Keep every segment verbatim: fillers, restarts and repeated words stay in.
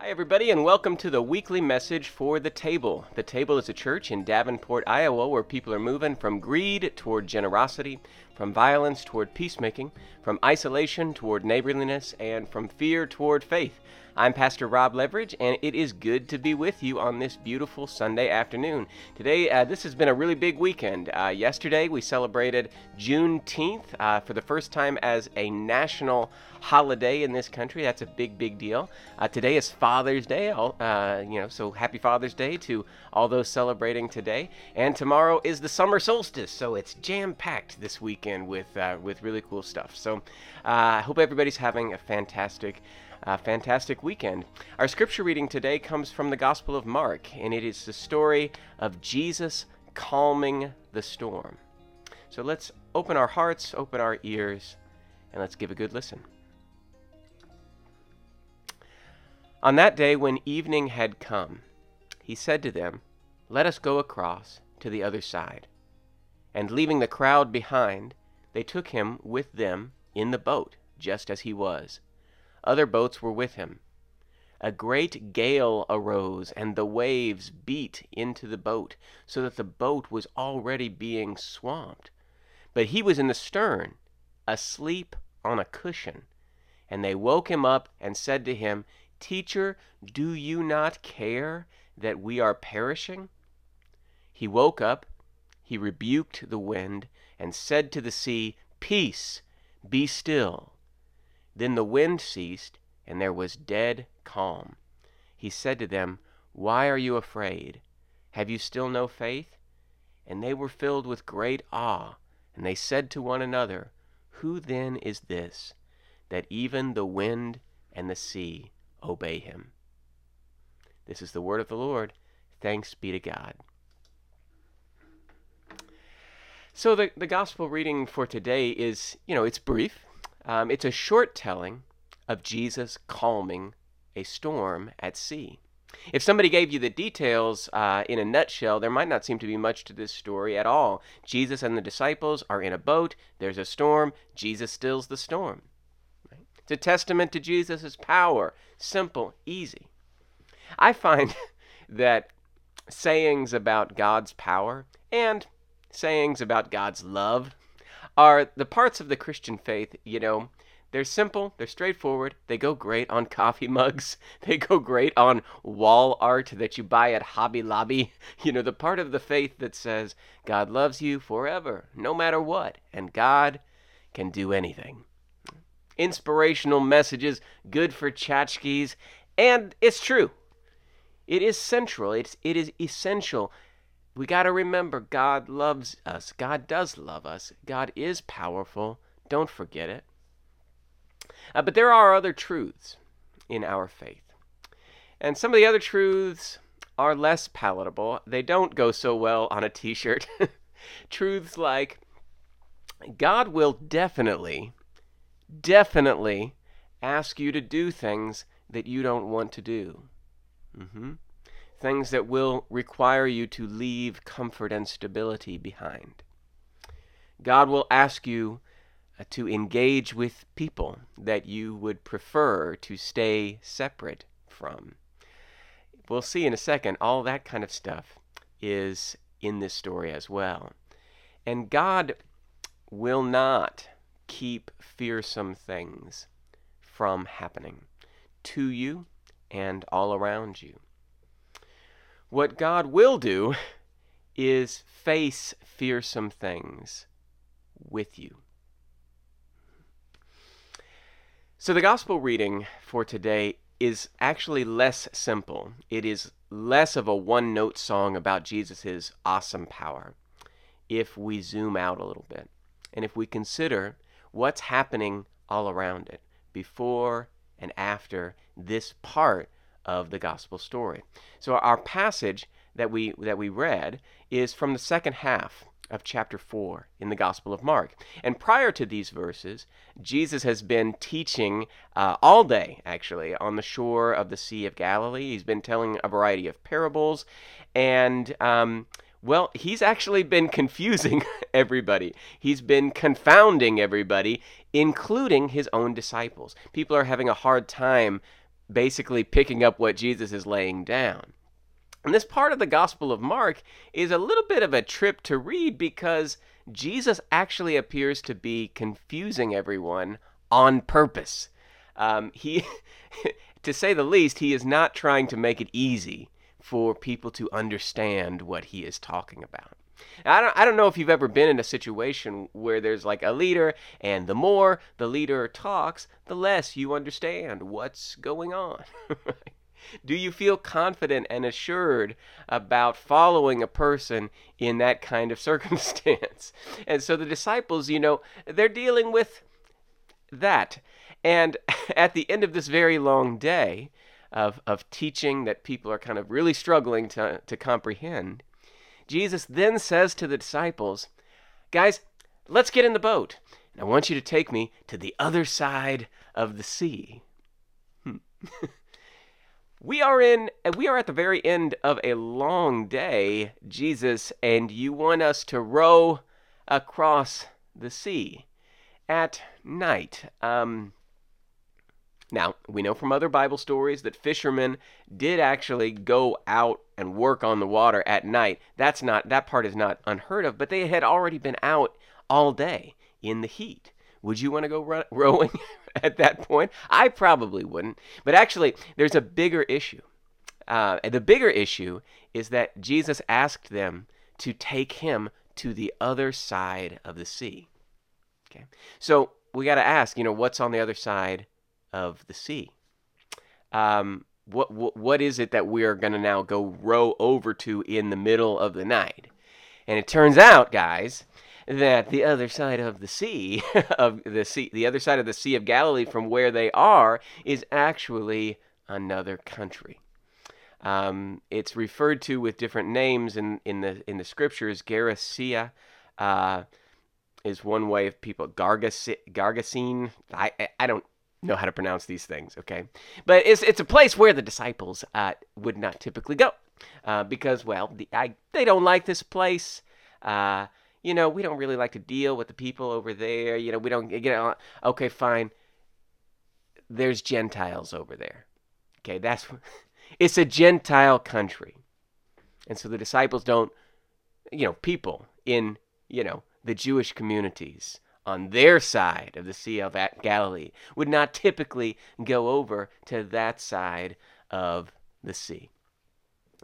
Hi everybody and welcome to the weekly message for The Table. The Table is a church in Davenport, Iowa where people are moving from greed toward generosity, from violence toward peacemaking, from isolation toward neighborliness, and from fear toward faith. I'm Pastor Rob Leveridge and it is good to be with you on this beautiful Sunday afternoon. Today, uh, this has been a really big weekend. Uh, yesterday we celebrated Juneteenth uh, for the first time as a national holiday in this country. That's a big, big deal. Uh, today is Father's Day, uh, you know, so happy Father's Day to all those celebrating today. And tomorrow is the summer solstice, so it's jam-packed this weekend with uh, with really cool stuff. So I uh, hope everybody's having a fantastic, uh, fantastic weekend. Our scripture reading today comes from the Gospel of Mark, and it is the story of Jesus calming the storm. So let's open our hearts, open our ears, and let's give a good listen. On that day, when evening had come, he said to them, "Let us go across to the other side." And leaving the crowd behind, they took him with them in the boat, just as he was. Other boats were with him. A great gale arose, and the waves beat into the boat, so that the boat was already being swamped. But he was in the stern, asleep on a cushion. And they woke him up and said to him, "Teacher, do you not care that we are perishing?" He woke up, he rebuked the wind, and said to the sea, "Peace, be still." Then the wind ceased, and there was dead calm. He said to them, "Why are you afraid? Have you still no faith?" And they were filled with great awe, and they said to one another, "Who then is this, that even the wind and the sea obey him?" This is the word of the Lord. Thanks be to God. So the, the gospel reading for today is, you know, it's brief. Um, it's a short telling of Jesus calming a storm at sea. If somebody gave you the details uh, in a nutshell, there might not seem to be much to this story at all. Jesus and the disciples are in a boat. There's a storm. Jesus stills the storm. It's a testament to Jesus' power. Simple, easy. I find that sayings about God's power and sayings about God's love are the parts of the Christian faith, you know, they're simple, they're straightforward, they go great on coffee mugs, they go great on wall art that you buy at Hobby Lobby. You know, the part of the faith that says God loves you forever, no matter what, and God can do anything. Inspirational messages, good for tchotchkes, and it's true. It is central. It's, it is essential. We got to remember God loves us. God does love us. God is powerful. Don't forget it. Uh, but there are other truths in our faith. And some of the other truths are less palatable. They don't go so well on a t-shirt. Truths like God will definitely... definitely ask you to do things that you don't want to do. Mm-hmm. Things that will require you to leave comfort and stability behind. God will ask you to engage with people that you would prefer to stay separate from. We'll see in a second, all that kind of stuff is in this story as well. And God will not keep fearsome things from happening to you and all around you. What God will do is face fearsome things with you. So the gospel reading for today is actually less simple. It is less of a one-note song about Jesus's awesome power if we zoom out a little bit and if we consider what's happening all around it, before and after this part of the gospel story. So our passage that we that we read is from the second half of chapter four in the Gospel of Mark. And prior to these verses, Jesus has been teaching uh, all day, actually, on the shore of the Sea of Galilee. He's been telling a variety of parables, and um Well, he's actually been confusing everybody. He's been confounding everybody, including his own disciples. People are having a hard time basically picking up what Jesus is laying down. And this part of the Gospel of Mark is a little bit of a trip to read because Jesus actually appears to be confusing everyone on purpose. Um, he, to say the least, he is not trying to make it easy for people to understand what he is talking about. I don't, I don't know if you've ever been in a situation where there's like a leader, and the more the leader talks, the less you understand what's going on. Do you feel confident and assured about following a person in that kind of circumstance? And so the disciples, you know, they're dealing with that. And at the end of this very long day of, of teaching that people are kind of really struggling to, to comprehend, Jesus then says to the disciples, guys, let's get in the boat. And I want you to take me to the other side of the sea. Hmm. We are in, we are at the very end of a long day, Jesus, and you want us to row across the sea at night. Um, now, we know from other Bible stories that fishermen did actually go out and work on the water at night. That's not, that part is not unheard of, but they had already been out all day in the heat. Would you want to go ro- rowing at that point? I probably wouldn't. But actually, there's a bigger issue. Uh, the bigger issue is that Jesus asked them to take him to the other side of the sea. Okay, so we got to ask, you know, what's on the other side of the sea? Um, what, what what is it that we are going to now go row over to in the middle of the night? And it turns out, guys, that the other side of the sea, of the sea, the other side of the Sea of Galilee from where they are is actually another country. Um, it's referred to with different names in, in the in the scriptures. Gerasia uh, is one way of people. Gargas, Gergesene. I, I I don't know how to pronounce these things. Okay, but it's it's a place where the disciples uh, would not typically go uh, because well the, I, they don't like this place. Uh, You know, we don't really like to deal with the people over there. You know, we don't get on. Okay, fine. There's Gentiles over there. Okay, that's it's a Gentile country. And so the disciples don't, you know, people in, you know, the Jewish communities on their side of the Sea of Galilee would not typically go over to that side of the sea.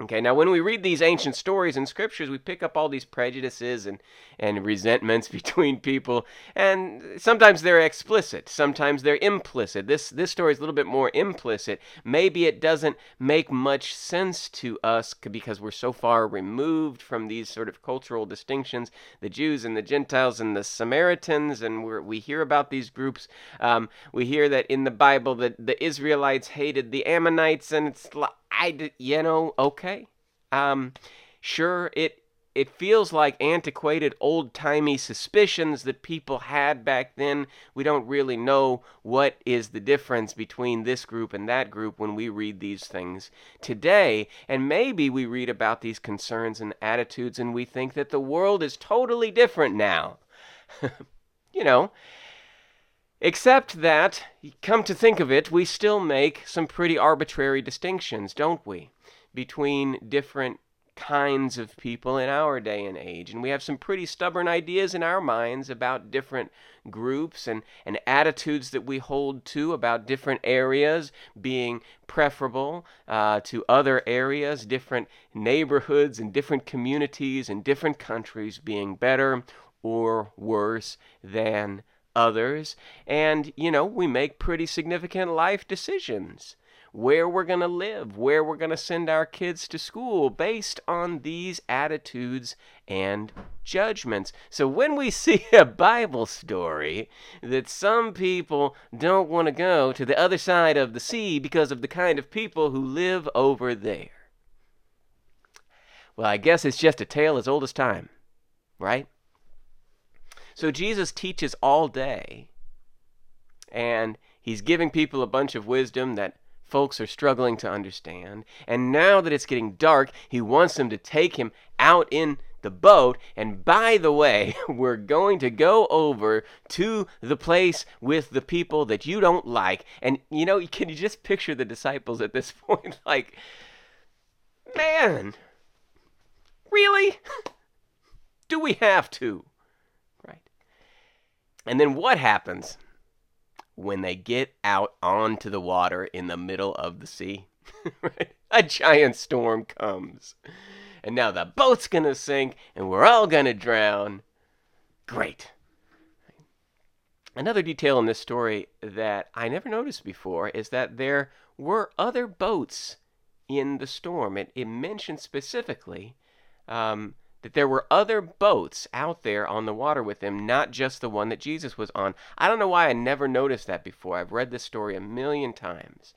Okay, now when we read these ancient stories and scriptures, we pick up all these prejudices and, and resentments between people, and sometimes they're explicit, sometimes they're implicit. This this story is a little bit more implicit. Maybe it doesn't make much sense to us because we're so far removed from these sort of cultural distinctions, the Jews and the Gentiles and the Samaritans, and we're, we hear about these groups. Um, we hear that in the Bible that the Israelites hated the Ammonites, and it's like, I, you know, okay, um, sure, it it feels like antiquated, old-timey suspicions that people had back then. We don't really know what is the difference between this group and that group when we read these things today. And maybe we read about these concerns and attitudes and we think that the world is totally different now, you know. Except that, come to think of it, we still make some pretty arbitrary distinctions, don't we, between different kinds of people in our day and age. And we have some pretty stubborn ideas in our minds about different groups and, and attitudes that we hold to about different areas being preferable uh, to other areas, different neighborhoods and different communities and different countries being better or worse than others, and, you know, we make pretty significant life decisions, where we're going to live, where we're going to send our kids to school, based on these attitudes and judgments. So when we see a Bible story that some people don't want to go to the other side of the sea because of the kind of people who live over there, well, I guess it's just a tale as old as time, right? So Jesus teaches all day, and he's giving people a bunch of wisdom that folks are struggling to understand. And now that it's getting dark, he wants them to take him out in the boat. And by the way, we're going to go over to the place with the people that you don't like. And, you know, can you just picture the disciples at this point? Like, man, really? Do we have to? Right? And then what happens when they get out onto the water in the middle of the sea? Right? A giant storm comes. And now the boat's going to sink and we're all going to drown. Great. Another detail in this story that I never noticed before is that there were other boats in the storm. It, it mentions specifically um, that there were other boats out there on the water with them, not just the one that Jesus was on. I don't know why I never noticed that before. I've read this story a million times.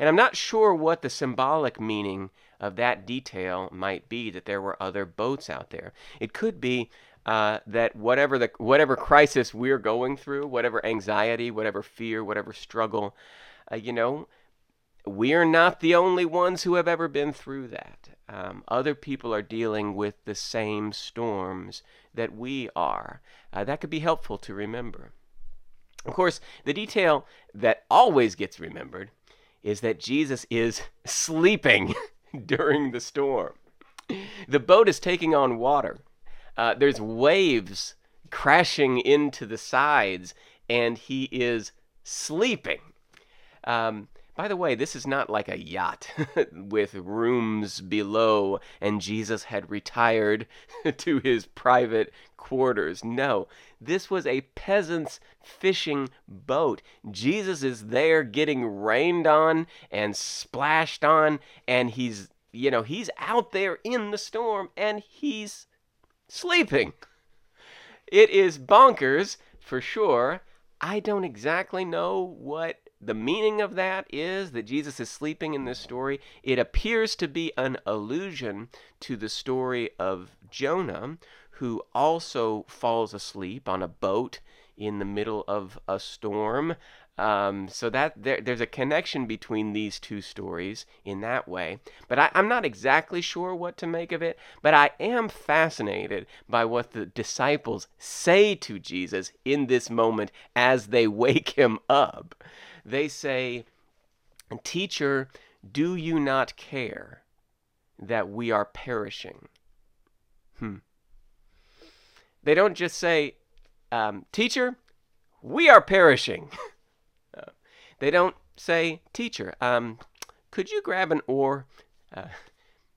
And I'm not sure what the symbolic meaning of that detail might be, that there were other boats out there. It could be uh, that whatever the whatever crisis we're going through, whatever anxiety, whatever fear, whatever struggle, uh, you know, we're not the only ones who have ever been through that. Um, other people are dealing with the same storms that we are. Uh, that could be helpful to remember. Of course, the detail that always gets remembered is that Jesus is sleeping during the storm. The boat is taking on water. Uh, there's waves crashing into the sides, and he is sleeping. Um, by the way, this is not like a yacht with rooms below, and Jesus had retired to his private quarters. No, this was a peasant's fishing boat. Jesus is there getting rained on and splashed on, and he's, you know, he's out there in the storm, and he's sleeping. It is bonkers, for sure. I don't exactly know what the meaning of that is, that Jesus is sleeping in this story. It appears to be an allusion to the story of Jonah, who also falls asleep on a boat in the middle of a storm. Um, so that there, there's a connection between these two stories in that way. But I, I'm not exactly sure what to make of it, but I am fascinated by what the disciples say to Jesus in this moment as they wake him up. They say, "Teacher, do you not care that we are perishing?" Hmm. They don't just say, um, "Teacher, we are perishing." They don't say, "Teacher, um, could you grab an oar?" Uh,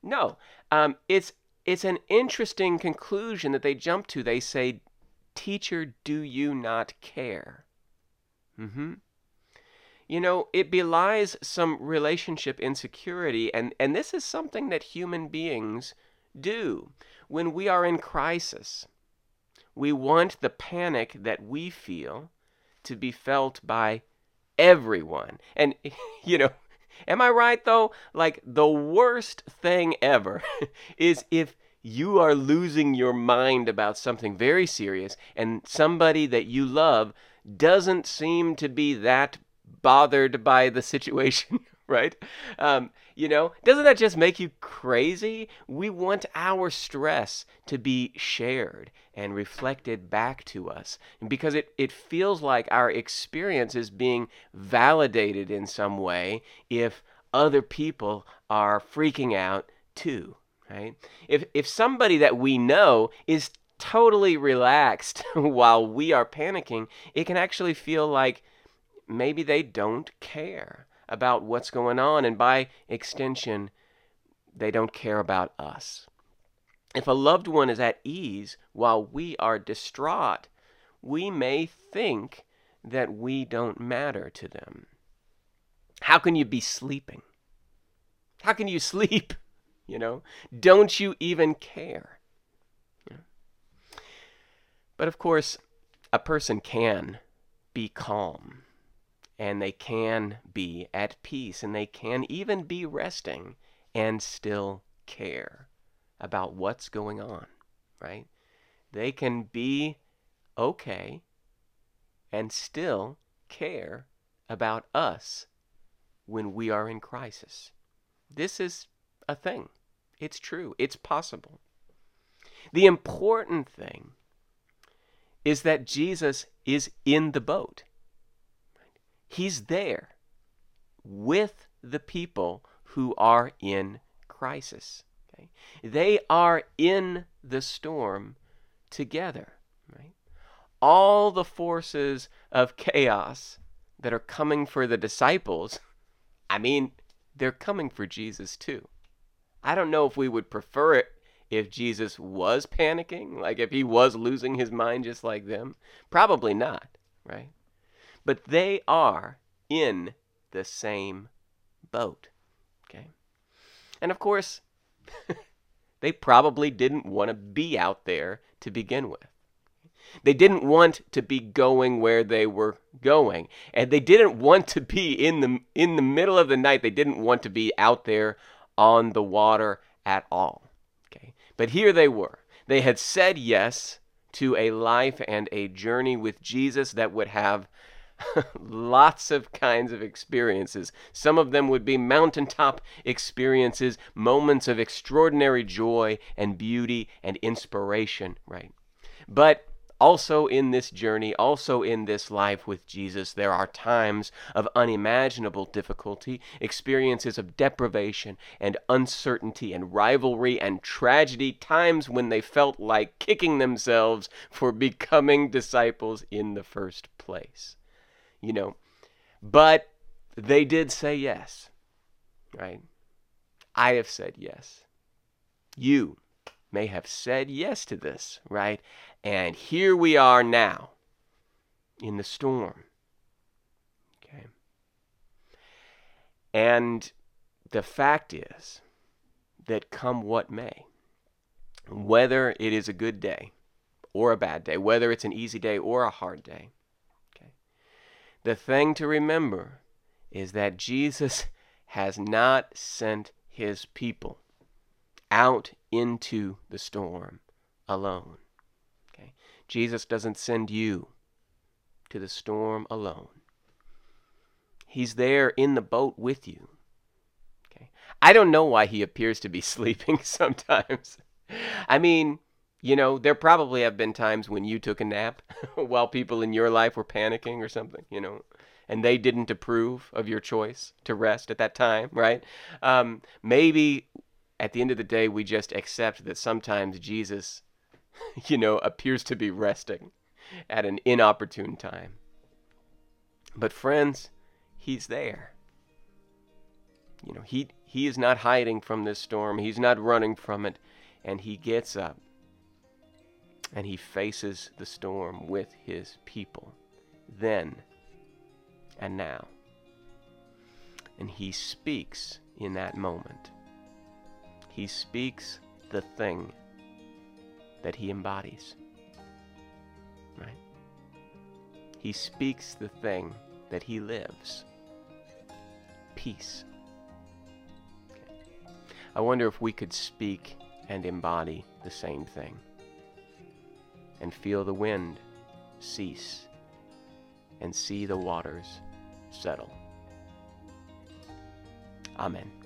no, um, it's it's an interesting conclusion that they jump to. They say, "Teacher, do you not care?" Mm-hmm. You know, it belies some relationship insecurity, and, and this is something that human beings do. When we are in crisis, we want the panic that we feel to be felt by everyone. And, you know, am I right though? Like, the worst thing ever is if you are losing your mind about something very serious and somebody that you love doesn't seem to be that bothered by the situation, right? Um, you know, doesn't that just make you crazy? We want our stress to be shared and reflected back to us, because it, it feels like our experience is being validated in some way if other people are freaking out too, right? If, if somebody that we know is totally relaxed while we are panicking, it can actually feel like maybe they don't care about what's going on, and by extension, they don't care about us. If a loved one is at ease while we are distraught, we may think that we don't matter to them. How can you be sleeping? How can you sleep? You know, don't you even care? Yeah. But of course, a person can be calm, and they can be at peace, and they can even be resting and still care about what's going on, right? They can be okay and still care about us when we are in crisis. This is a thing. It's true. It's possible. The important thing is that Jesus is in the boat. He's there with the people who are in crisis. Okay? They are in the storm together. Right? All the forces of chaos that are coming for the disciples, I mean, they're coming for Jesus too. I don't know if we would prefer it if Jesus was panicking, like if he was losing his mind just like them. Probably not, right? But they are in the same boat, okay? And of course, they probably didn't want to be out there to begin with. They didn't want to be going where they were going. And they didn't want to be in the in the middle of the night. They didn't want to be out there on the water at all. Okay? But here they were. They had said yes to a life and a journey with Jesus that would have lots of kinds of experiences. Some of them would be mountaintop experiences, moments of extraordinary joy and beauty and inspiration, right? But also in this journey, also in this life with Jesus, there are times of unimaginable difficulty, experiences of deprivation and uncertainty and rivalry and tragedy, times when they felt like kicking themselves for becoming disciples in the first place. You know, but they did say yes, right? I have said yes. You may have said yes to this, right? And here we are now in the storm, okay? And the fact is that come what may, whether it is a good day or a bad day, whether it's an easy day or a hard day, okay, the thing to remember is that Jesus has not sent his people out into the storm alone. Jesus doesn't send you to the storm alone. He's there in the boat with you. Okay? I don't know why he appears to be sleeping sometimes. I mean, you know, there probably have been times when you took a nap while people in your life were panicking or something, you know, and they didn't approve of your choice to rest at that time, right? Um, maybe at the end of the day, we just accept that sometimes Jesus, you know, appears to be resting at an inopportune time. But friends, he's there. You know, he he is not hiding from this storm. He's not running from it. And he gets up and he faces the storm with his people then and now. And he speaks in that moment. He speaks the thing that he embodies, right? He speaks the thing that he lives. Peace. Okay. I wonder if we could speak and embody the same thing and feel the wind cease and see the waters settle. Amen.